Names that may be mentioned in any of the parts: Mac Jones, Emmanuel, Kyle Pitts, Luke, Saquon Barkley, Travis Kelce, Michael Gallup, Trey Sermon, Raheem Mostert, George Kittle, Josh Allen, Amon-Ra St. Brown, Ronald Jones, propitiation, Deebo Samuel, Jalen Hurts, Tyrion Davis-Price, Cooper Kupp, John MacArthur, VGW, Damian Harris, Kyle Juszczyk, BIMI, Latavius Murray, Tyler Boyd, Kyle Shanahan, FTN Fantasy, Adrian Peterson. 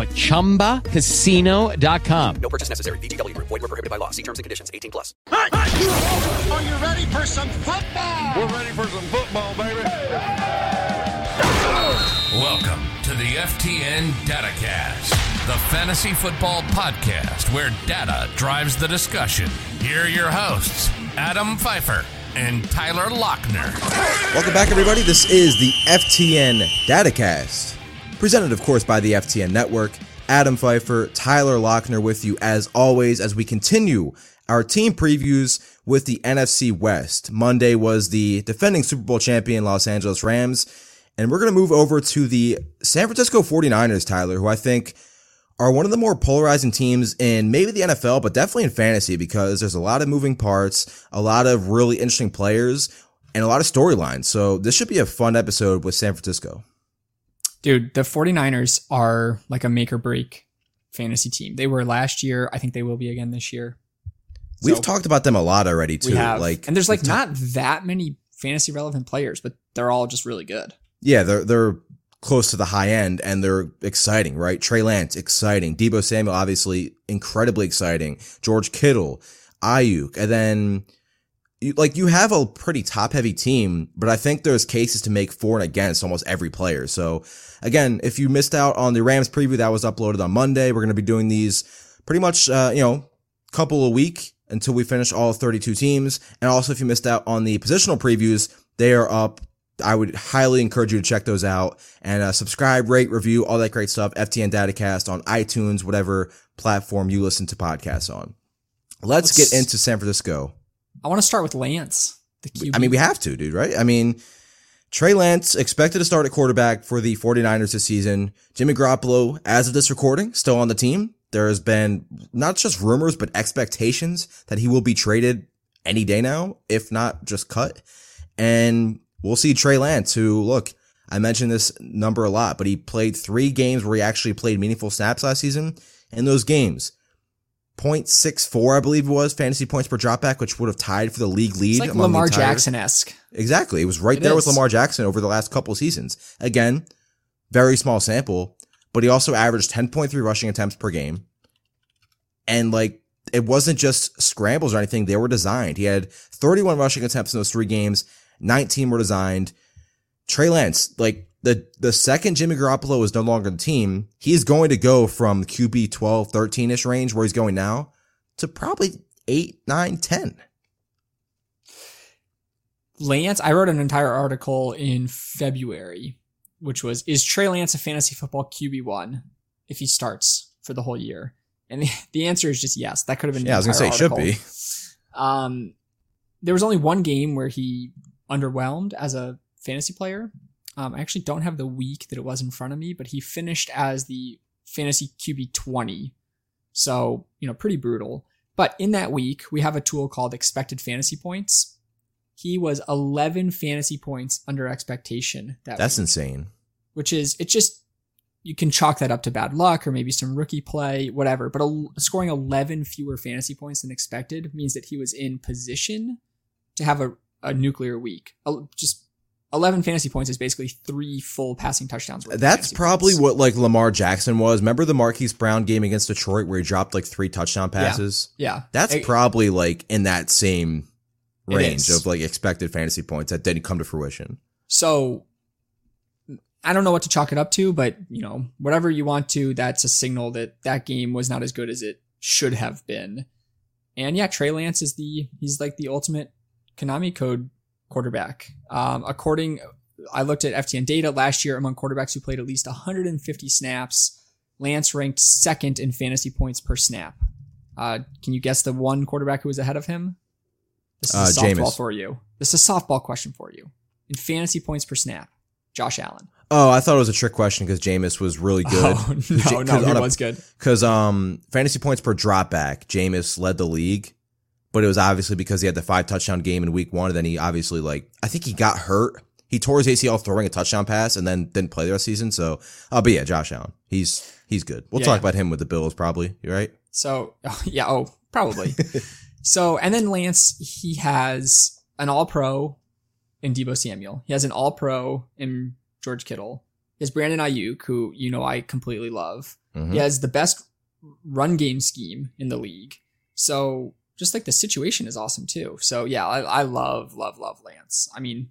at ChumbaCasino.com. No purchase necessary. VGW. Void where prohibited by law. See terms and conditions. 18+. Hey! Hey! Are you ready for some football? We're ready for some football, baby. Hey! Welcome to the FTN DataCast, the fantasy football podcast where data drives the discussion. Here are your hosts, Adam Pfeiffer and Tyler Lochner. Welcome back, everybody. This is the FTN DataCast, presented, of course, by the FTN Network. Adam Pfeiffer, Tyler Lochner with you, as always, as we continue our team previews with the NFC West. Monday was the defending Super Bowl champion Los Angeles Rams, and we're going to move over to the San Francisco 49ers, Tyler, who I think are one of the more polarizing teams in maybe the NFL, but definitely in fantasy, because there's a lot of moving parts, a lot of really interesting players, and a lot of storylines. So this should be a fun episode with San Francisco. Dude, the 49ers are like a make or break fantasy team. They were last year. I think they will be again this year. We've talked about them a lot already, too. And there's like not that many fantasy relevant players, but they're all just really good. Yeah, they're close to the high end, and they're exciting, right? Trey Lance, exciting. Deebo Samuel, obviously, incredibly exciting. George Kittle, Aiyuk. And then you have a pretty top-heavy team, but I think there's cases to make for and against almost every player. So, again, if you missed out on the Rams preview, that was uploaded on Monday. We're going to be doing these pretty much, couple a week until we finish all 32 teams. And also, if you missed out on the positional previews, they are up. I would highly encourage you to check those out and subscribe, rate, review, all that great stuff. FTN DataCast on iTunes, whatever platform you listen to podcasts on. Let's get into San Francisco. I want to start with Lance, the QB. I mean, we have to, dude, right? I mean, Trey Lance expected to start at quarterback for the 49ers this season. Jimmy Garoppolo, as of this recording, still on the team. There has been not just rumors, but expectations that he will be traded any day now, if not just cut. And we'll see Trey Lance, who, look, I mentioned this number a lot, but he played 3 games where he actually played meaningful snaps last season. In those games, 0.64, I believe it was, fantasy points per dropback, which would have tied for the league lead. It's like Lamar Jackson-esque. Exactly. It was right there with Lamar Jackson over the last couple of seasons. Again, very small sample, but he also averaged 10.3 rushing attempts per game. And, it wasn't just scrambles or anything. They were designed. He had 31 rushing attempts in those 3 games. 19 were designed. Trey Lance, the second Jimmy Garoppolo is no longer on the team, he's going to go from QB 12, 13-ish range where he's going now to probably 8, 9, 10. Lance, I wrote an entire article in February, which was, is Trey Lance a fantasy football QB1 if he starts for the whole year? And the answer is just yes. That could have been an entire article. Yeah, I was going to say it should be. There was only one game where he underwhelmed as a fantasy player. I actually don't have the week that it was in front of me, but he finished as the fantasy QB 20. So, pretty brutal. But in that week, we have a tool called expected fantasy points. He was 11 fantasy points under expectation. That's insane. Which is, it's just, you can chalk that up to bad luck or maybe some rookie play, whatever. But scoring 11 fewer fantasy points than expected means that he was in position to have a nuclear week. Just 11 fantasy points is basically 3 full passing touchdowns. That's probably what Lamar Jackson was. Remember the Marquise Brown game against Detroit where he dropped 3 touchdown passes? Yeah. That's probably in that same range of expected fantasy points that didn't come to fruition. So I don't know what to chalk it up to, but whatever you want to, that's a signal that that game was not as good as it should have been. And yeah, Trey Lance is he's like the ultimate Konami code quarterback. I looked at FTN data last year among quarterbacks who played at least 150 snaps. Lance ranked second in fantasy points per snap. Can you guess the one quarterback who was ahead of him? This is a softball Jameis. For you. This is a softball question for you. In fantasy points per snap, Josh Allen. Oh, I thought it was a trick question because Jameis was really good. Oh, no, he was good. Because fantasy points per dropback, Jameis led the league, but it was obviously because he had the 5-touchdown game in week one, and then he obviously, I think he got hurt. He tore his ACL throwing a touchdown pass and then didn't play the rest of the season. So, but yeah, Josh Allen, he's good. We'll talk about him with the Bills probably, right? So, probably. So, and then Lance, he has an All-Pro in Deebo Samuel. He has an All-Pro in George Kittle. He has Brandon Aiyuk, who I completely love. Mm-hmm. He has the best run game scheme in the league. So, just the situation is awesome too. So yeah, I love Lance. I mean,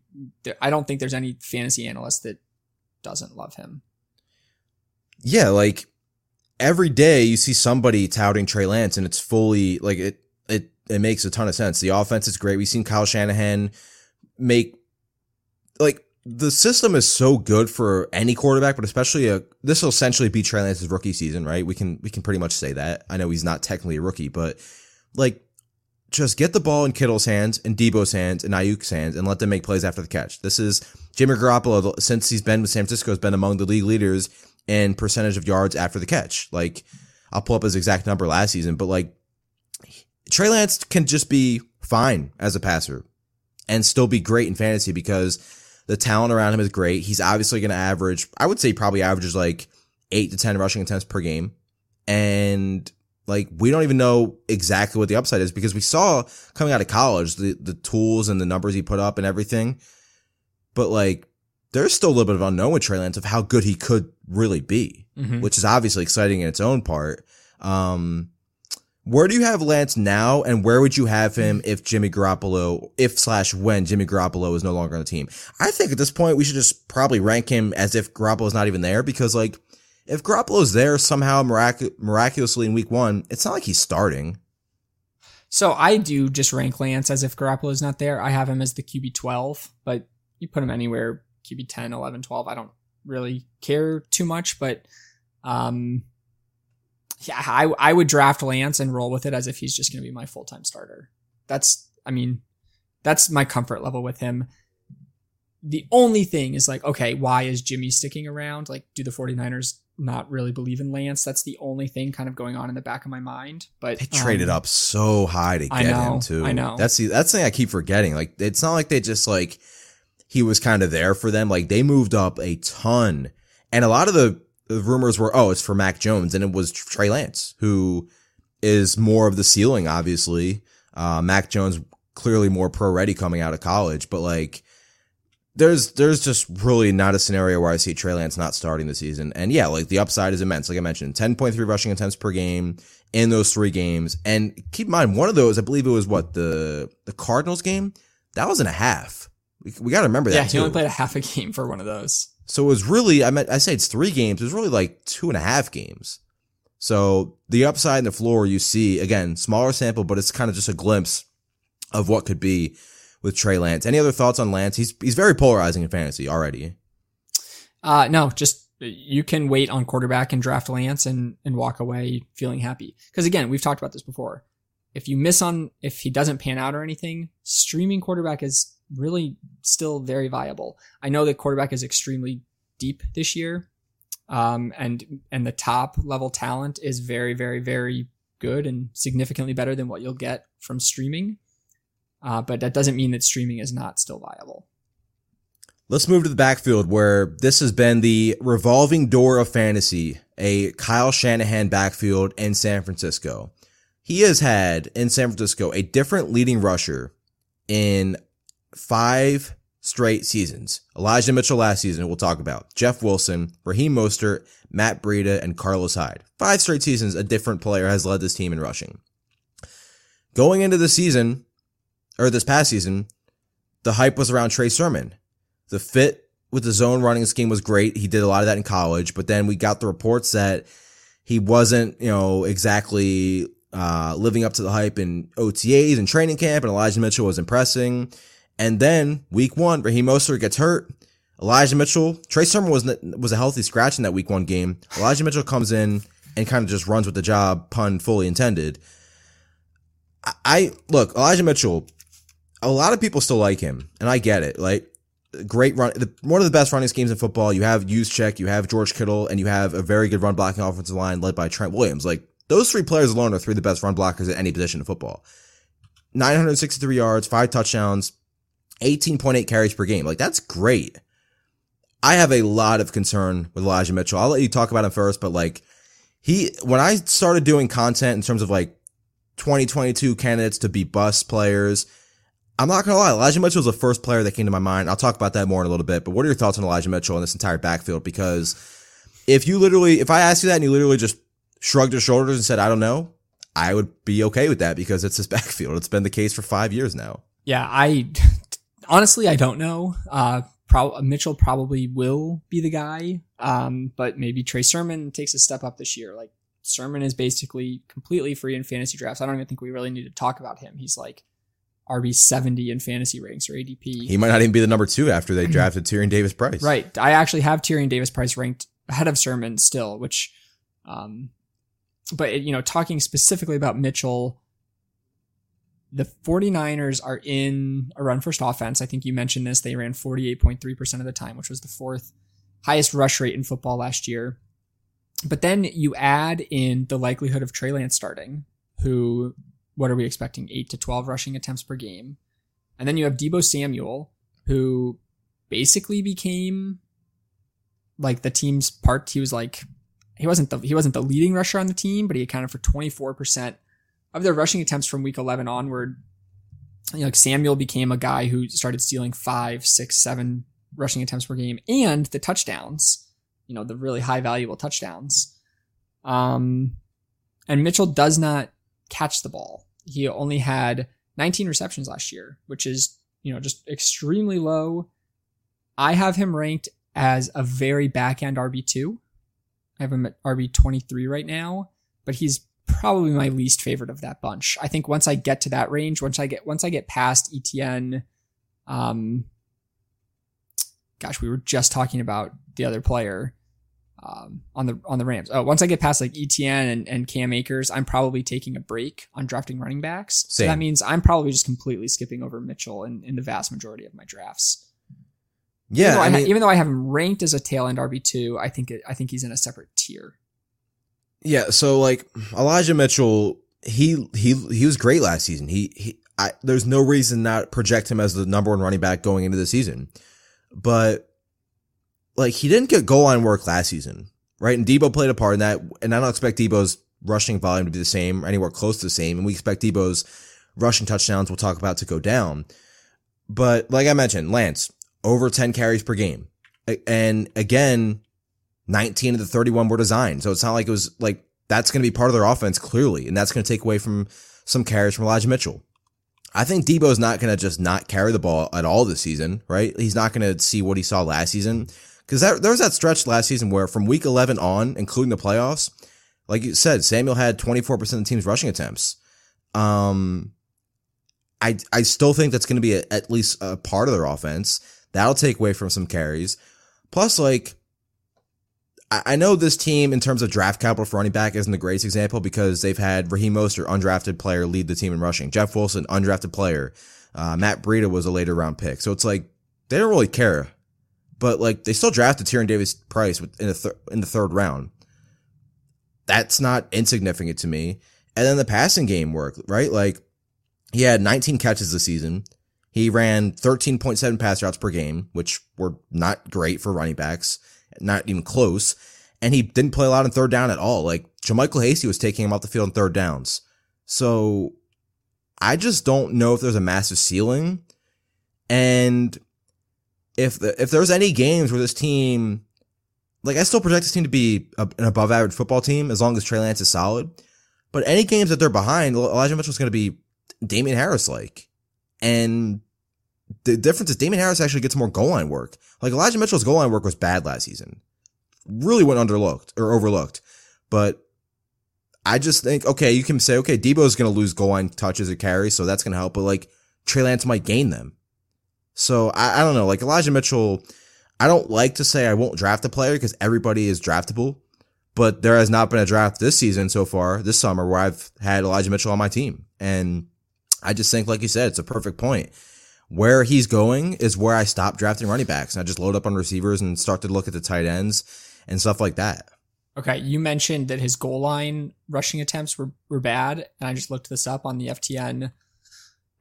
I don't think there's any fantasy analyst that doesn't love him. Yeah, every day you see somebody touting Trey Lance, and it's fully it makes a ton of sense. The offense is great. We've seen Kyle Shanahan make the system is so good for any quarterback, but especially this will essentially be Trey Lance's rookie season, right? We can pretty much say that. I know he's not technically a rookie, but just get the ball in Kittle's hands and Deebo's hands and Ayuk's hands and let them make plays after the catch. This is Jimmy Garoppolo, since he's been with San Francisco, has been among the league leaders in percentage of yards after the catch. I'll pull up his exact number last season, but Trey Lance can just be fine as a passer and still be great in fantasy because the talent around him is great. He's obviously going to average, I would say probably averages 8 to 10 rushing attempts per game. And we don't even know exactly what the upside is because we saw coming out of college, the tools and the numbers he put up and everything. But there's still a little bit of unknown with Trey Lance of how good he could really be, mm-hmm. which is obviously exciting in its own part. Where do you have Lance now and where would you have him if Jimmy Garoppolo, when Jimmy Garoppolo is no longer on the team? I think at this point we should just probably rank him as if Garoppolo's not even there because if Garoppolo's there somehow miraculously in week one, it's not like he's starting. So I do just rank Lance as if Garoppolo's not there. I have him as the QB 12, but you put him anywhere, QB 10, 11, 12. I don't really care too much, but I would draft Lance and roll with it as if he's just going to be my full-time starter. That's my comfort level with him. The only thing is why is Jimmy sticking around? Do the 49ers not really believe in Lance? That's the only thing kind of going on in the back of my mind. But they traded up so high to get him too. I know. That's the thing I keep forgetting. It's not like they just he was kind of there for them. They moved up a ton, and a lot of the rumors were, it's for Mac Jones, and it was Trey Lance, who is more of the ceiling, obviously. Mac Jones clearly more pro ready coming out of college, but There's just really not a scenario where I see Trey Lance not starting the season. And yeah, the upside is immense. Like I mentioned, 10.3 rushing attempts per game in those 3 games. And keep in mind, one of those, I believe it was the Cardinals game? That was in a half. We got to remember that too. He only played a half a game for one of those. So it was really, I say it's 3 games. It was really 2.5 games. So the upside and the floor you see, again, smaller sample, but it's kind of just a glimpse of what could be with Trey Lance. Any other thoughts on Lance? He's very polarizing in fantasy already. No, just you can wait on quarterback and draft Lance and walk away feeling happy. Because again, we've talked about this before. If he doesn't pan out or anything, streaming quarterback is really still very viable. I know that quarterback is extremely deep this year. And the top level talent is very, very, very good and significantly better than what you'll get from streaming. But that doesn't mean that streaming is not still viable. Let's move to the backfield where this has been the revolving door of fantasy, a Kyle Shanahan backfield in San Francisco. He has had in San Francisco a different leading rusher in 5 straight seasons. Elijah Mitchell last season, we'll talk about. Jeff Wilson, Raheem Mostert, Matt Breida, and Carlos Hyde. 5 straight seasons, a different player has led this team in rushing. Going into the season, or this past season, the hype was around Trey Sermon. The fit with the zone running scheme was great. He did a lot of that in college, but then we got the reports that he wasn't, exactly living up to the hype in OTAs and training camp, and Elijah Mitchell was impressing. And then week one, Raheem Mostert gets hurt. Elijah Mitchell, Trey Sermon was a healthy scratch in that week one game. Elijah Mitchell comes in and kind of just runs with the job, pun fully intended. Look, Elijah Mitchell, a lot of people still like him, and I get it. Like, great run, one of the best running schemes in football. You have Juszczyk, you have George Kittle, and you have a very good run blocking offensive line led by Trent Williams. Like, those three players alone are three of the best run blockers at any position in football. 963 yards, 5 touchdowns, 18.8 carries per game. Like, that's great. I have a lot of concern with Elijah Mitchell. I'll let you talk about him first, but like, when I started doing content in terms of like 2022 candidates to be bust players, I'm not going to lie, Elijah Mitchell was the first player that came to my mind. I'll talk about that more in a little bit, but what are your thoughts on Elijah Mitchell and this entire backfield? Because if I asked you that and you literally just shrugged your shoulders and said, I don't know, I would be okay with that because it's his backfield. It's been the case for 5 years now. Yeah, honestly, I don't know. Mitchell probably will be the guy, but maybe Trey Sermon takes a step up this year. Like, Sermon is basically completely free in fantasy drafts. I don't even think we really need to talk about him. He's like RB 70 in fantasy ranks or ADP. He might not even be the number 2 after they drafted Tyrion Davis-Price. Right. I actually have Tyrion Davis-Price ranked ahead of Sermon still, which, but you know, talking specifically about Mitchell, the 49ers are in a run first offense. I think you mentioned this. They ran 48.3% of the time, which was the 4th highest rush rate in football last year. But then you add in the likelihood of Trey Lance starting, who, what are we expecting? 8 to 12 rushing attempts per game. And then you have Deebo Samuel, who basically became like the team's part. He was like, he wasn't the leading rusher on the team, but he accounted for 24% of their rushing attempts from week 11 onward. You know, like, Samuel became a guy who started stealing 5, 6, 7 rushing attempts per game, and the touchdowns, you know, the really high valuable touchdowns. And Mitchell does not catch the ball. He only had 19 receptions last year, which is, you know, just extremely low. I have him ranked as a very back-end RB2. I have him at RB23 right now, but he's probably my least favorite of that bunch. I think once I get to that range, once I get past ETN, we were just talking about the other player on the Rams. Oh, once I get past like ETN and Cam Akers, I'm probably taking a break on drafting running backs. Same. So that means I'm probably just completely skipping over Mitchell in the vast majority of my drafts. Yeah, even though I have him ranked as a tail end RB2, I think he's in a separate tier. Yeah, so like Elijah Mitchell, he was great last season. There's no reason not to project him as the number 1 running back going into the season, but like, he didn't get goal line work last season, right? And Deebo played a part in that, and I don't expect Deebo's rushing volume to be the same, or anywhere close to the same, and we expect Deebo's rushing touchdowns, we'll talk about, to go down. But like I mentioned, Lance, over 10 carries per game, and again, 19 of the 31 were designed. So it's not like it was like, that's going to be part of their offense clearly. And that's going to take away from some carries from Elijah Mitchell. I think Deebo's not going to just not carry the ball at all this season, right? He's not going to see what he saw last season. Cause there was that stretch last season where from week 11 on, including the playoffs, like you said, Samuel had 24% of the team's rushing attempts. I still think that's going to be at least a part of their offense. That'll take away from some carries. Plus, like, I know this team in terms of draft capital for running back isn't the greatest example because they've had Raheem Mostert, undrafted player, lead the team in rushing. Jeff Wilson, undrafted player. Matt Breida was a later round pick. So it's like, they don't really care. But like, they still drafted Tyrion Davis-Price in the 3rd round. That's not insignificant to me. And then the passing game work, right? Like, he had 19 catches this season. He ran 13.7 pass routes per game, which were not great for running backs. Not even close. And he didn't play a lot in 3rd down at all. Like, JaMychal Hasty was taking him off the field in 3rd downs. So I just don't know if there's a massive ceiling. And if there's any games where this team, like, I still project this team to be an above average football team as long as Trey Lance is solid. But any games that they're behind, Elijah Mitchell's going to be Damian Harris like. And the difference is Damian Harris actually gets more goal line work. Like, Elijah Mitchell's goal line work was bad last season. Really went underlooked or overlooked. But I just think, okay, you can say, okay, Deebo's going to lose goal line touches or carries, so that's going to help. But, like, Trey Lance might gain them. So, I don't know. Like, Elijah Mitchell, I don't like to say I won't draft a player because everybody is draftable. But there has not been a draft this season so far, this summer, where I've had Elijah Mitchell on my team. And I just think, like you said, it's a perfect point. Where he's going is where I stop drafting running backs. And I just load up on receivers and start to look at the tight ends and stuff like that. Okay, you mentioned that his goal line rushing attempts were bad. And I just looked this up on the FTN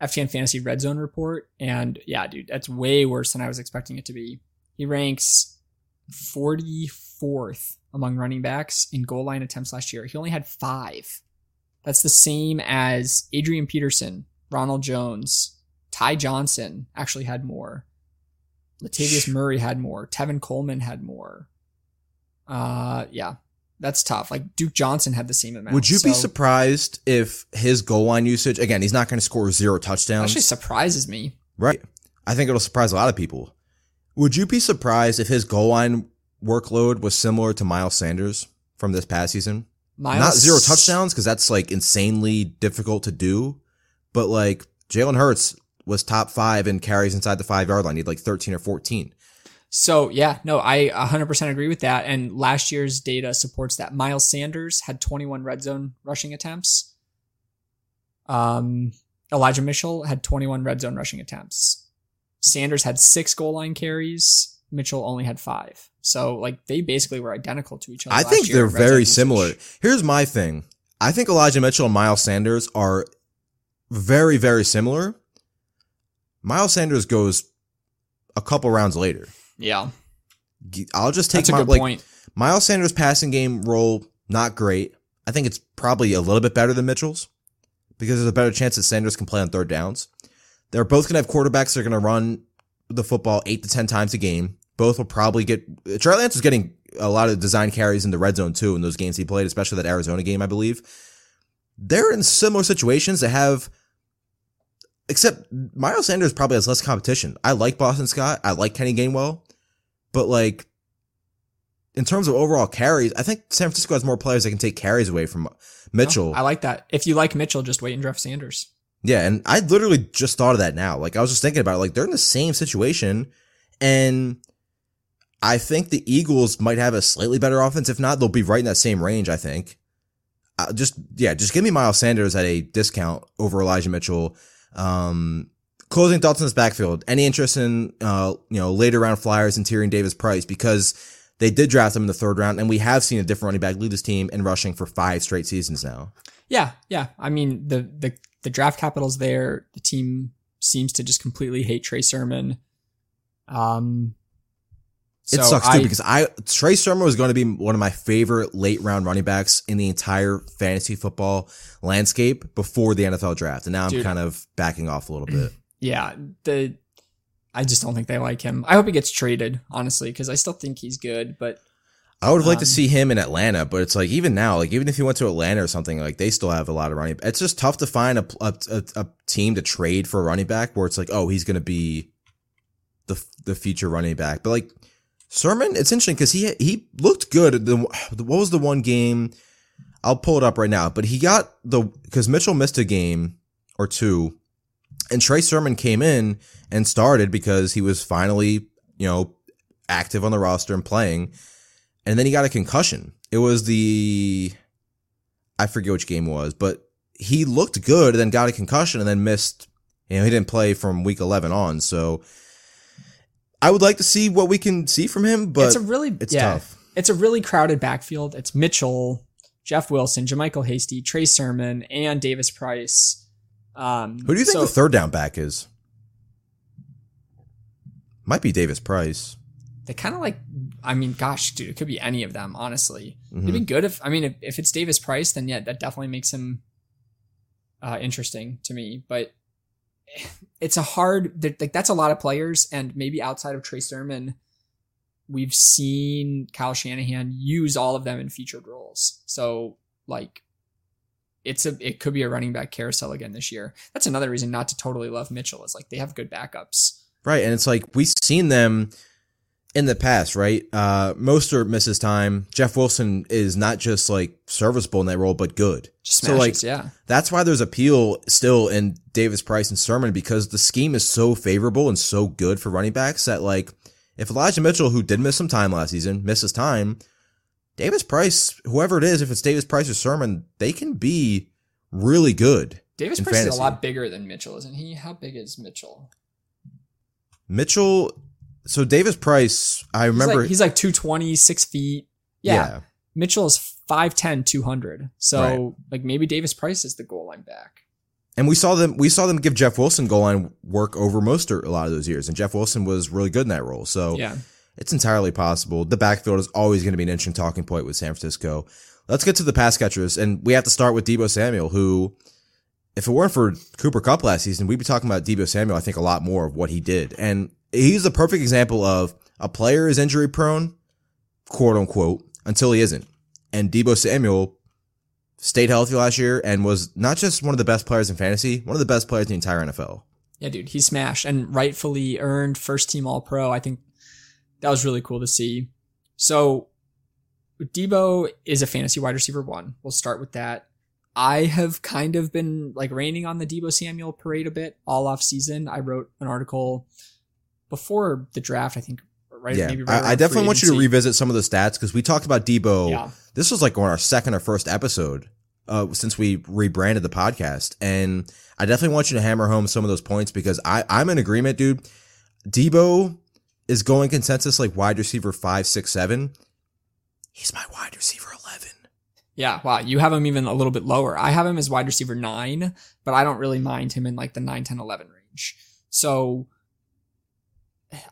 Fantasy Red Zone report. And yeah, dude, that's way worse than I was expecting it to be. He ranks 44th among running backs in goal line attempts last year. He only had 5. That's the same as Adrian Peterson, Ronald Jones, Ty Johnson actually had more. Latavius Murray had more. Tevin Coleman had more. Yeah, that's tough. Like Duke Johnson had the same amount. Would you be surprised if his goal line usage, again, he's not going to score 0 touchdowns. Actually surprises me. Right. I think it'll surprise a lot of people. Would you be surprised if his goal line workload was similar to Miles Sanders from this past season? Not 0 touchdowns, because that's like insanely difficult to do. But like Jalen Hurts was top 5 in carries inside the 5-yard line. He had like 13 or 14. So yeah, no, I 100% agree with that. And last year's data supports that. Miles Sanders had 21 red zone rushing attempts. Elijah Mitchell had 21 red zone rushing attempts. Sanders had 6 goal line carries. Mitchell only had 5. So like they basically were identical to each other. I think they're very similar. Here's my thing. I think Elijah Mitchell and Miles Sanders are very, very similar. Miles Sanders goes a couple rounds later. Yeah. I'll just take my point. Miles Sanders' passing game role, not great. I think it's probably a little bit better than Mitchell's because there's a better chance that Sanders can play on third downs. They're both going to have quarterbacks that are going to run the football 8 to 10 times a game. Both will probably get... Trey Lance was getting a lot of design carries in the red zone too in those games he played, especially that Arizona game, I believe. They're in similar situations that have... Except Miles Sanders probably has less competition. I like Boston Scott. I like Kenny Gainwell. But, like, in terms of overall carries, I think San Francisco has more players that can take carries away from Mitchell. Oh, I like that. If you like Mitchell, just wait and draft Sanders. Yeah, and I literally just thought of that now. Like, I was just thinking about it. Like, they're in the same situation, and I think the Eagles might have a slightly better offense. If not, they'll be right in that same range, I think. Just give me Miles Sanders at a discount over Elijah Mitchell. Closing thoughts on this backfield. Any interest in, later round flyers and Tyrion Davis-Price, because they did draft him in the 3rd round, and we have seen a different running back lead this team in rushing for 5 straight seasons now. Yeah. I mean, the draft capital's there. The team seems to just completely hate Trey Sermon. It sucks too, because Trey Sermon was going to be one of my favorite late round running backs in the entire fantasy football landscape before the NFL draft, and now I'm kind of backing off a little bit. Yeah, I just don't think they like him. I hope he gets traded, honestly, because I still think he's good. But I would like to see him in Atlanta. But it's like even now, like even if he went to Atlanta or something, like they still have a lot of running. It's just tough to find a team to trade for a running back where it's like, oh, he's going to be the future running back. But like Sermon, it's interesting because he looked good. What was the one game? I'll pull it up right now. But he got because Mitchell missed a game or two. And Trey Sermon came in and started because he was finally, active on the roster and playing. And then he got a concussion. It was I forget which game it was, but he looked good and then got a concussion and then missed. He didn't play from week 11 on. So I would like to see what we can see from him, but it's tough. It's a really crowded backfield. It's Mitchell, Jeff Wilson, JaMychal Hasty, Trey Sermon, and Davis-Price. Who do you think the 3rd down back is? Might be Davis-Price. They kind of like, I mean, gosh, dude, it could be any of them, honestly. Mm-hmm. It'd be good if it's Davis-Price, then yeah, that definitely makes him interesting to me. But it's that's a lot of players. And maybe outside of Trey Sermon, we've seen Kyle Shanahan use all of them in featured roles. So like, it could be a running back carousel again this year. That's another reason not to totally love Mitchell is like they have good backups. Right. And it's like we've seen them in the past, right? Mostert misses time. Jeff Wilson is not just like serviceable in that role, but good. Just smashes, so like, yeah. That's why there's appeal still in Davis-Price and Sermon, because the scheme is so favorable and so good for running backs that like if Elijah Mitchell, who did miss some time last season, misses time, Davis-Price, whoever it is, if it's Davis-Price or Sermon, they can be really good. Davis-Price is a lot bigger than Mitchell, isn't he? How big is Mitchell? So Davis-Price, I remember... He's like 220, 6 feet. Yeah. Mitchell is 5'10", 200. So right. Like maybe Davis-Price is the goal line back. And we saw them give Jeff Wilson goal line work over Mostert a lot of those years. And Jeff Wilson was really good in that role. So yeah. It's entirely possible. The backfield is always going to be an interesting talking point with San Francisco. Let's get to the pass catchers. And we have to start with Deebo Samuel, who... If it weren't for Cooper Kupp last season, we'd be talking about Deebo Samuel, I think, a lot more of what he did. And he's a perfect example of a player is injury prone, quote unquote, until he isn't. And Deebo Samuel stayed healthy last year and was not just one of the best players in fantasy, one of the best players in the entire NFL. Yeah, dude, he smashed and rightfully earned first team All-Pro. I think that was really cool to see. So Deebo is a fantasy wide receiver one. We'll start with that. I have kind of been like raining on the Deebo Samuel parade a bit all off season. I wrote an article before the draft, I think. Right? Yeah, maybe right I definitely want you to revisit some of the stats because we talked about Deebo. Yeah. This was like on our second or first episode since we rebranded the podcast. And I definitely want you to hammer home some of those points because I'm in agreement, dude. Deebo is going consensus like wide receiver 5, 6, 7. He's my wide receiver 11. Yeah, wow. You have him even a little bit lower. I have him as wide receiver 9, but I don't really mind him in like the 9, 10, 11 range. So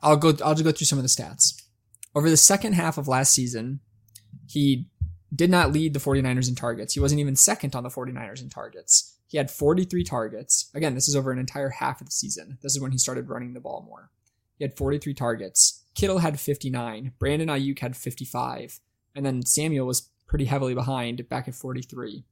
I'll just go through some of the stats. Over the second half of last season, he did not lead the 49ers in targets. He wasn't even second on the 49ers in targets. He had 43 targets. Again, this is over an entire half of the season. This is when he started running the ball more. He had 43 targets. Kittle had 59. Brandon Aiyuk had 55. And then Samuel was pretty heavily behind back at 43.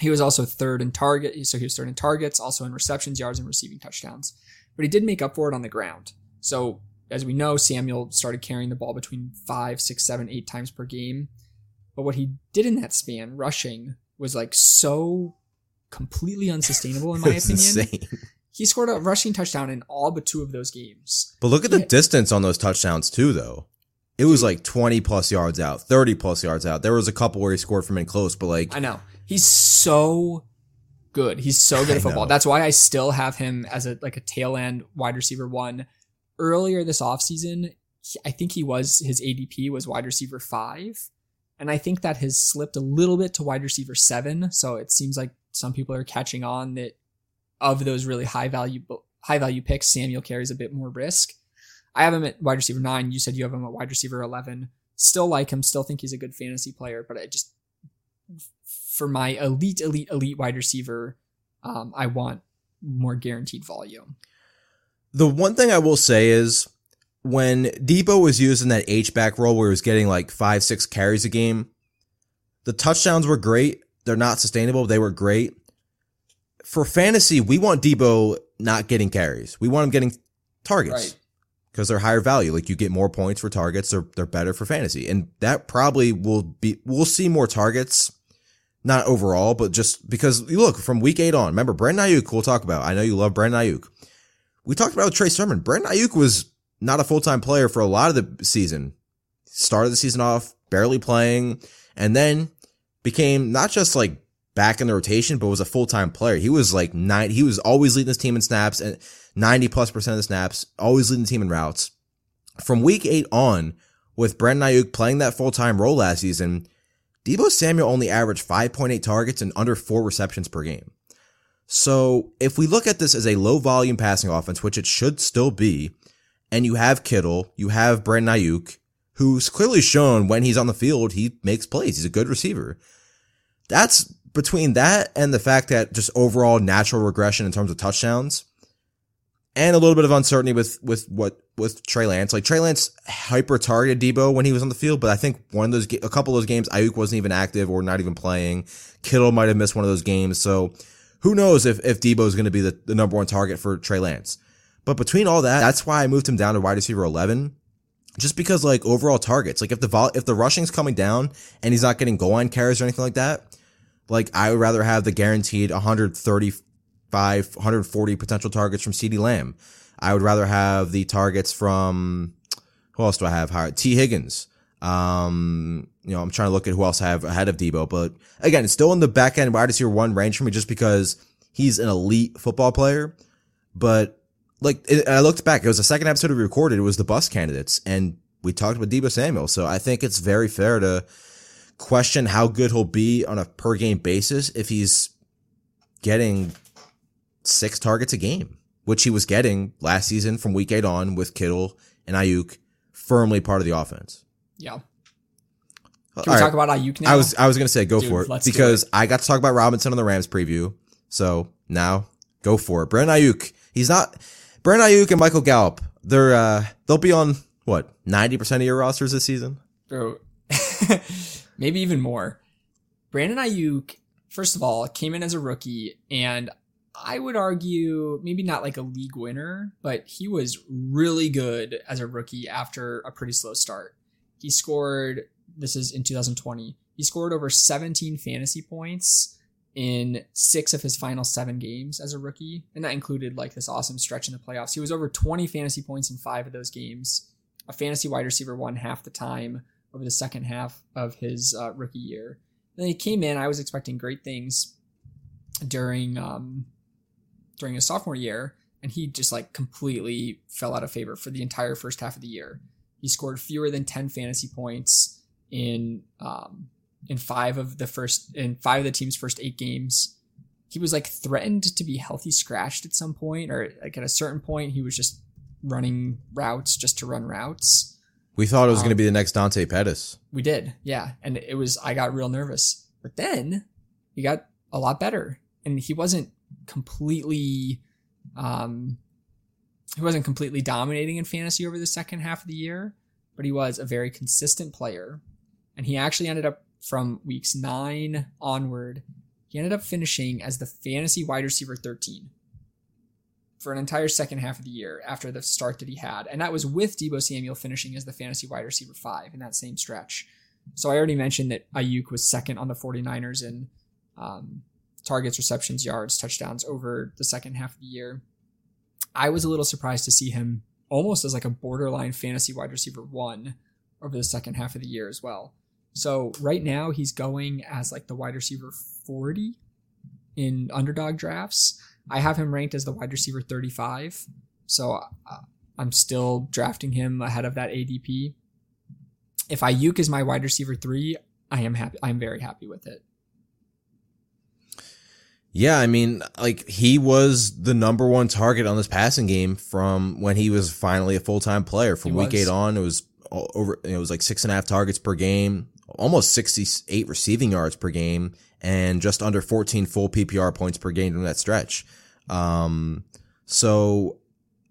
He was also third in target. So he was third in targets, also in receptions, yards, and receiving touchdowns. But he did make up for it on the ground. So as we know, Samuel started carrying the ball between 5, 6, 7, 8 times per game. But what he did in that span, rushing, was like so completely unsustainable in my opinion. Insane. He scored a rushing touchdown in all but 2 of those games. But look at the distance on those touchdowns too, though. It was like 20 plus yards out, 30 plus yards out. There was a couple where he scored from in close, but like I know he's so good. He's so good at football. That's why I still have him as a tail end wide receiver 1. Earlier this offseason, I think his ADP was wide receiver 5, and I think that has slipped a little bit to wide receiver 7. So it seems like some people are catching on that of those really high value picks, Samuel carries a bit more risk. I have him at wide receiver 9. You said you have him at wide receiver 11. Still like him. Still think he's a good fantasy player. But I just, for my elite wide receiver, I want more guaranteed volume. The one thing I will say is when Deebo was used in that H-back role where he was getting like 5, 6 carries a game, the touchdowns were great. They're not sustainable. They were great. For fantasy, we want Deebo not getting carries. We want him getting targets. Right. Because they're higher value, like you get more points for targets, they're better for fantasy, and that probably we'll see more targets, not overall, but just because you look from week 8 on. Remember Brandon Aiyuk? We'll talk about. I know you love Brandon Aiyuk. We talked about Trey Sermon. Brandon Aiyuk was not a full time player for a lot of the season. Started the season off barely playing, and then became not just like back in the rotation, but was a full time player. He was like 9. He was always leading this team in snaps and. 90+% of the snaps, always leading the team in routes. From week 8 on, with Brandon Aiyuk playing that full-time role last season, Deebo Samuel only averaged 5.8 targets and under 4 receptions per game. So if we look at this as a low-volume passing offense, which it should still be, and you have Kittle, you have Brandon Aiyuk, who's clearly shown when he's on the field, he makes plays. He's a good receiver. That's between that and the fact that just overall natural regression in terms of touchdowns, and a little bit of uncertainty with Trey Lance. Like Trey Lance hyper targeted Deebo when he was on the field, but I think a couple of those games, Aiyuk wasn't even active or not even playing. Kittle might have missed one of those games. So who knows if Deebo is going to be the number 1 target for Trey Lance. But between all that, that's why I moved him down to wide receiver 11. just because like overall targets, like if the rushing's coming down and he's not getting goal line carries or anything like that, like I would rather have the guaranteed 135, 140 potential targets from CeeDee Lamb. I would rather have the targets from, who else do I have higher? T. Higgins. You know, I'm trying to look at who else I have ahead of Deebo, but again, it's still in the back end wide receiver one range for me just because he's an elite football player. But like, I looked back, it was the second episode we recorded, it was the bust candidates, and we talked about Deebo Samuel. So I think it's very fair to question how good he'll be on a per game basis if he's getting 6 targets a game, which he was getting last season from week 8 on with Kittle and Aiyuk firmly part of the offense. Yeah. Can we talk about Aiyuk now? I was going to say go for it because I got to talk about Robinson on the Rams preview. So now go for it. Brandon Aiyuk. Brandon Aiyuk and Michael Gallup. They'll be on what? 90% of your rosters this season? Bro. Maybe even more. Brandon Aiyuk, first of all, came in as a rookie, and I would argue maybe not like a league winner, but he was really good as a rookie after a pretty slow start. He scored, this is in 2020, he scored over 17 fantasy points in 6 of his final 7 games as a rookie. And that included like this awesome stretch in the playoffs. He was over 20 fantasy points in 5 of those games, a fantasy wide receiver one half the time over the second half of his rookie year. And then he came in, I was expecting great things during his sophomore year, and he just like completely fell out of favor for the entire first half of the year. He scored fewer than 10 fantasy points in 5 of the team's first 8 games. He was like threatened to be healthy scratched at some point, or like at a certain point, he was just running routes just to run routes. We thought it was going to be the next Dante Pettis. We did. Yeah. And I got real nervous, but then he got a lot better, and he wasn't completely, he wasn't completely dominating in fantasy over the second half of the year, but he was a very consistent player. And he actually ended up from weeks 9 onward, he ended up finishing as the fantasy wide receiver 13 for an entire second half of the year after the start that he had. And that was with Deebo Samuel finishing as the fantasy wide receiver 5 in that same stretch. So I already mentioned that Aiyuk was second on the 49ers in targets, receptions, yards, touchdowns over the second half of the year. I was a little surprised to see him almost as like a borderline fantasy wide receiver 1 over the second half of the year as well. So right now he's going as like the wide receiver 40 in underdog drafts. I have him ranked as the wide receiver 35. So I'm still drafting him ahead of that ADP. If Aiyuk is my wide receiver 3, I am happy. I'm very happy with it. Yeah, I mean, like he was the number 1 target on this passing game from when he was finally a full-time player. From week 8 on, it was over. It was like 6.5 targets per game, almost 68 receiving yards per game, and just under 14 full PPR points per game in that stretch. So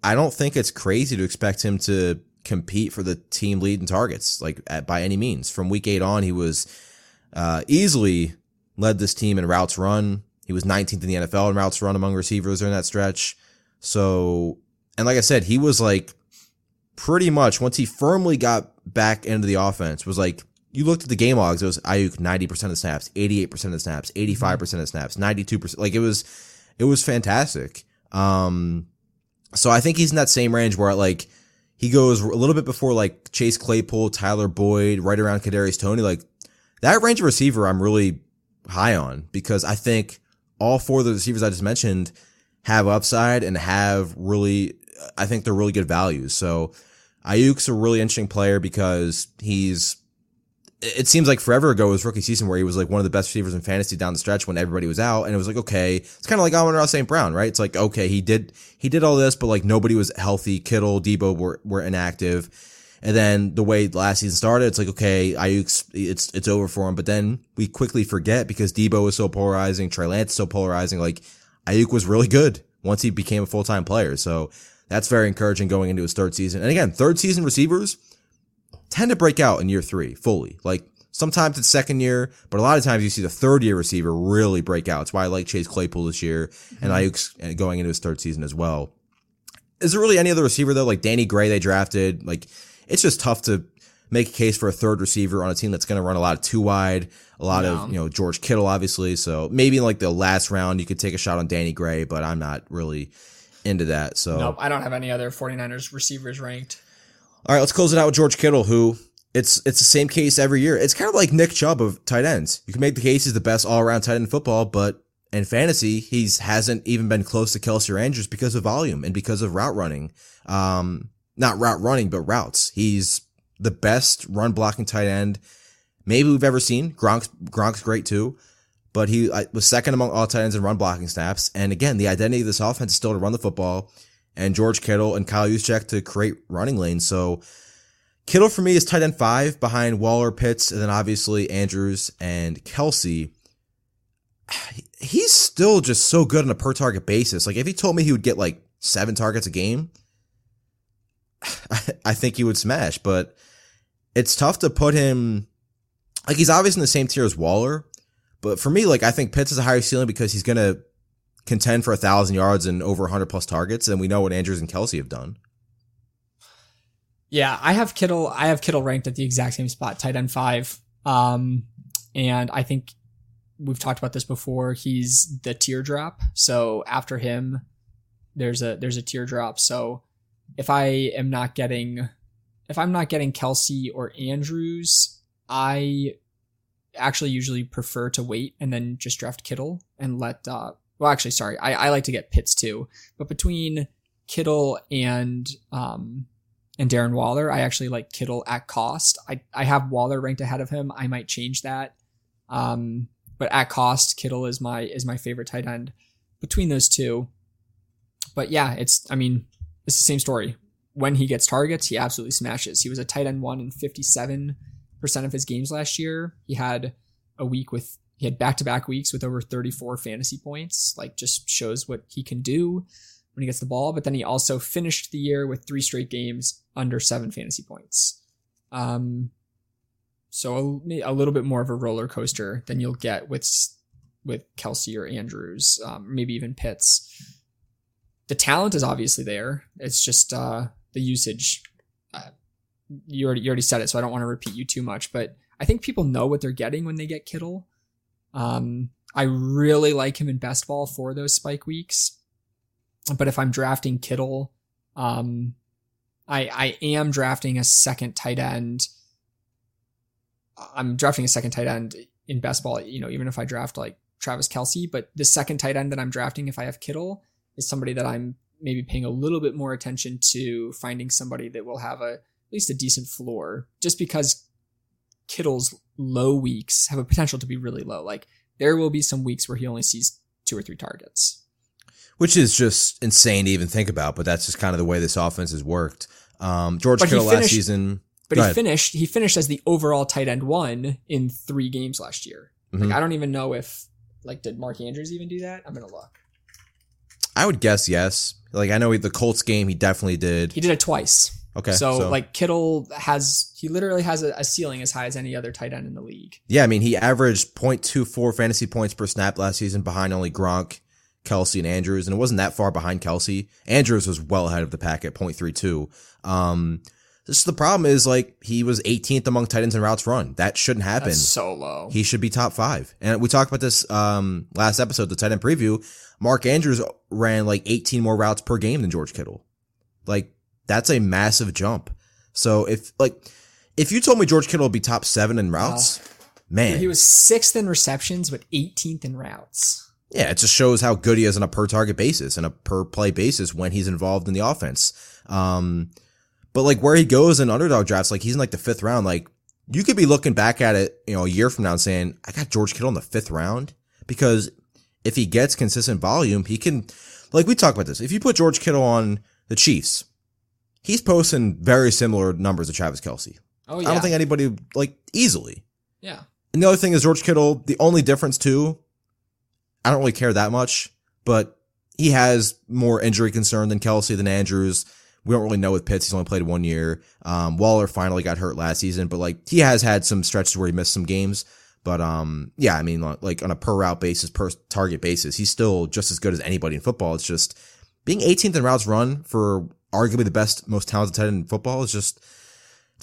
I don't think it's crazy to expect him to compete for the team lead in targets, like by any means. From week 8 on, he was easily led this team in routes run. He was 19th in the NFL in routes run among receivers during that stretch. So, and like I said, he was like pretty much once he firmly got back into the offense was like, you looked at the game logs, it was Aiyuk 90% of the snaps, 88% of the snaps, 85% of the snaps, 92%. Like it was fantastic. So I think he's in that same range where like he goes a little bit before like Chase Claypool, Tyler Boyd, right around Kadarius Toney. Like that range of receiver I'm really high on because I think all 4 of the receivers I just mentioned have upside and I think they're really good values. So Aiyuk's a really interesting player because it seems like forever ago his rookie season where he was like one of the best receivers in fantasy down the stretch when everybody was out. And it was like, okay, it's kind of like Amon-Ra St. Brown, right? It's like, okay, he did all this, but like nobody was healthy. Kittle, Deebo were inactive. And then the way last season started, it's like, okay, Aiyuk's it's over for him. But then we quickly forget because Deebo was so polarizing, Trey Lance is so polarizing. Like Aiyuk was really good once he became a full-time player. So that's very encouraging going into his third season. And again, third season receivers tend to break out in year 3 fully. Like sometimes it's second year, but a lot of times you see the third year receiver really break out. It's why I like Chase Claypool this year and Aiyuk's going into his third season as well. Is there really any other receiver though? Like Danny Gray they drafted, like it's just tough to make a case for a third receiver on a team that's going to run a lot of two wide, a lot of, you know, George Kittle, obviously. So maybe in like the last round, you could take a shot on Danny Gray, but I'm not really into that. So nope, I don't have any other 49ers receivers ranked. All right, let's close it out with George Kittle, who it's the same case every year. It's kind of like Nick Chubb of tight ends. You can make the case he's the best all around tight end in football, but in fantasy, he's hasn't even been close to Kelce or Andrews because of volume and because of route running. Not route running, but routes. He's the best run blocking tight end maybe we've ever seen. Gronk's great too, but he was second among all tight ends in run blocking snaps. And again, the identity of this offense is still to run the football, and George Kittle and Kyle Juszczyk to create running lanes. So Kittle for me is tight end 5 behind Waller, Pitts, and then obviously Andrews and Kelce. He's still just so good on a per target basis. Like if he told me he would get like 7 targets a game, I think he would smash, but it's tough to put him, like he's obviously in the same tier as Waller, but for me, like I think Pitts is a higher ceiling because he's going to contend for 1,000 yards and over 100 plus targets. And we know what Andrews and Kelce have done. Yeah. I have Kittle ranked at the exact same spot, tight end 5. And I think we've talked about this before. He's the teardrop. So after him, there's a teardrop. So if I'm not getting Kelce or Andrews, I actually usually prefer to wait and then just draft Kittle and let, I like to get Pitts too, but between Kittle and Darren Waller, I actually like Kittle at cost. I have Waller ranked ahead of him. I might change that. But at cost, Kittle is my favorite tight end between those two. But yeah, it's the same story. When he gets targets, he absolutely smashes. He was a tight end 1 in 57% of his games last year. He had back-to-back weeks with over 34 fantasy points. Like, just shows what he can do when he gets the ball. But then he also finished the year with 3 straight games under 7 fantasy points. So a little bit more of a roller coaster than you'll get with Kelce or Andrews, maybe even Pitts. The talent is obviously there. It's just the usage. You already said it, so I don't want to repeat you too much. But I think people know what they're getting when they get Kittle. I really like him in best ball for those spike weeks. But if I'm drafting Kittle, I am drafting a second tight end. I'm drafting a second tight end in best ball, you know, even if I draft like Travis Kelce. But the second tight end that I'm drafting, if I have Kittle, is somebody that I'm maybe paying a little bit more attention to, finding somebody that will have at least a decent floor, just because Kittle's low weeks have a potential to be really low. Like there will be some weeks where he only sees 2 or 3 targets, which is just insane to even think about, but that's just kind of the way this offense has worked. He finished as the overall tight end 1 in 3 games last year. Mm-hmm. Like I don't even know if did Mark Andrews even do that? I'm going to look. I would guess yes. Like I know the Colts game, he definitely did. He did it twice. Okay. So. Like Kittle literally has a ceiling as high as any other tight end in the league. Yeah, I mean he averaged 0.24 fantasy points per snap last season, behind only Gronk, Kelce, and Andrews, and it wasn't that far behind Kelce. Andrews was well ahead of the pack at 0.32. This is the problem is like he was 18th among tight ends in routes run. That shouldn't happen. That's so low. He should be top 5. And we talked about this last episode, the tight end preview. Mark Andrews ran like 18 more routes per game than George Kittle. Like that's a massive jump. So if you told me George Kittle would be top 7 in routes, man, he was 6th in receptions, but 18th in routes. Yeah, it just shows how good he is on a per target basis and a per play basis when he's involved in the offense. But like where he goes in underdog drafts, like he's in like the 5th round, like you could be looking back at it, you know, a year from now and saying, I got George Kittle in the 5th round, because if he gets consistent volume, he can, like we talk about this. If you put George Kittle on the Chiefs, he's posting very similar numbers to Travis Kelce. Oh yeah. I don't think anybody easily. Yeah. And the other thing is George Kittle, the only difference too, I don't really care that much, but he has more injury concern than Kelce, than Andrews. We don't really know with Pitts. He's only played 1 year. Waller finally got hurt last season, but he has had some stretches where he missed some games. But yeah, I mean, like on a per route basis, per target basis, he's still just as good as anybody in football. It's just being 18th in routes run for arguably the best, most talented tight end in football is just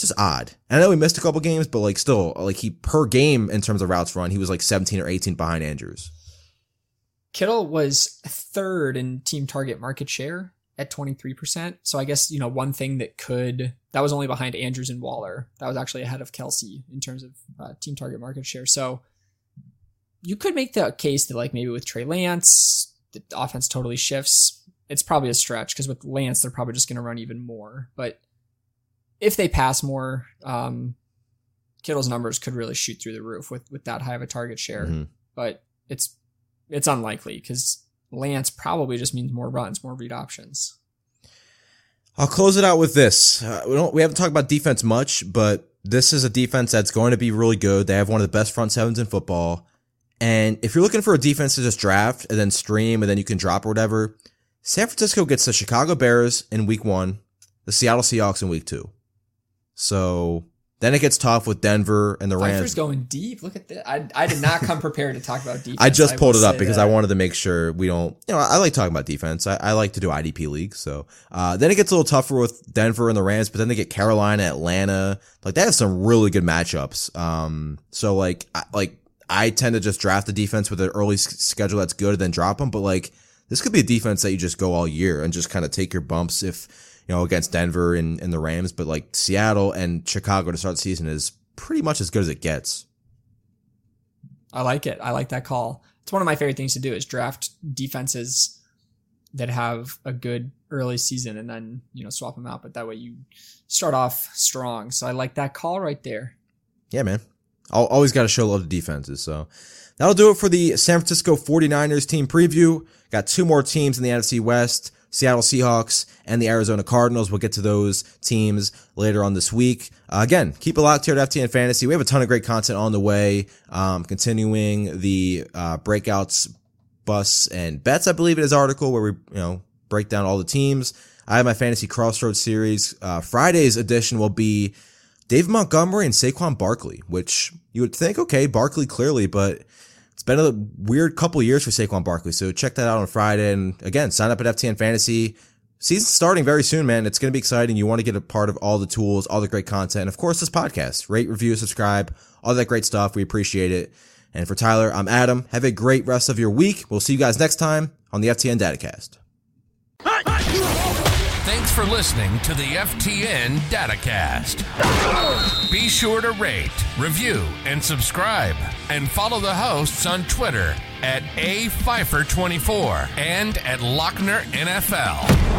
just odd. And I know he missed a couple games, but like still, like he per game in terms of routes run, he was like 17 or 18 behind Andrews. Kittle was third in team target market share at 23%. So I guess, you know, one thing that could, that was only behind Andrews and Waller. That was actually ahead of Kelce in terms of team target market share. So you could make the case that like maybe with Trey Lance, the offense totally shifts. It's probably a stretch because with Lance, they're probably just going to run even more. But if they pass more, Kittle's numbers could really shoot through the roof with that high of a target share. Mm-hmm. But it's unlikely because Lance probably just means more runs, more read options. I'll close it out with this. We haven't talked about defense much, but this is a defense that's going to be really good. They have one of the best front sevens in football. And if you're looking for a defense to just draft and then stream and then you can drop or whatever, San Francisco gets the Chicago Bears in week 1, the Seattle Seahawks in week 2. So then it gets tough with Denver and the Rams. Pfeiffer's going deep. Look at that. I did not come prepared to talk about defense. I just pulled it up because I wanted to make sure we don't, you know, I like talking about defense. I like to do IDP leagues. So then it gets a little tougher with Denver and the Rams, but then they get Carolina, Atlanta. Like they have some really good matchups. So I tend to just draft the defense with an early schedule that's good and then drop them. But like this could be a defense that you just go all year and just kind of take your bumps if, you know, against Denver and the Rams, but like Seattle and Chicago to start the season is pretty much as good as it gets. I like it. I like that call. It's one of my favorite things to do is draft defenses that have a good early season and then, you know, swap them out. But that way you start off strong. So I like that call right there. Yeah, man. Always got to show love to defenses. So that'll do it for the San Francisco 49ers team preview. Got 2 more teams in the NFC West. Seattle Seahawks and the Arizona Cardinals. We'll get to those teams later on this week. Again, keep it locked here at FTN Fantasy. We have a ton of great content on the way. Continuing the breakouts, busts, and bets, I believe it is, article where we, you know, break down all the teams. I have my Fantasy Crossroads series. Friday's edition will be David Montgomery and Saquon Barkley, which you would think, okay, Barkley clearly, but it's been a weird couple of years for Saquon Barkley, so check that out on Friday. And again, sign up at FTN Fantasy. Season's starting very soon, man. It's going to be exciting. You want to get a part of all the tools, all the great content, and of course, this podcast. Rate, review, subscribe, all that great stuff. We appreciate it. And for Tyler, I'm Adam. Have a great rest of your week. We'll see you guys next time on the FTN DataCast. Thanks for listening to the FTN DataCast. Be sure to rate, review, and subscribe. And follow the hosts on Twitter at @apfeiffer24 and at @LochnerNFL.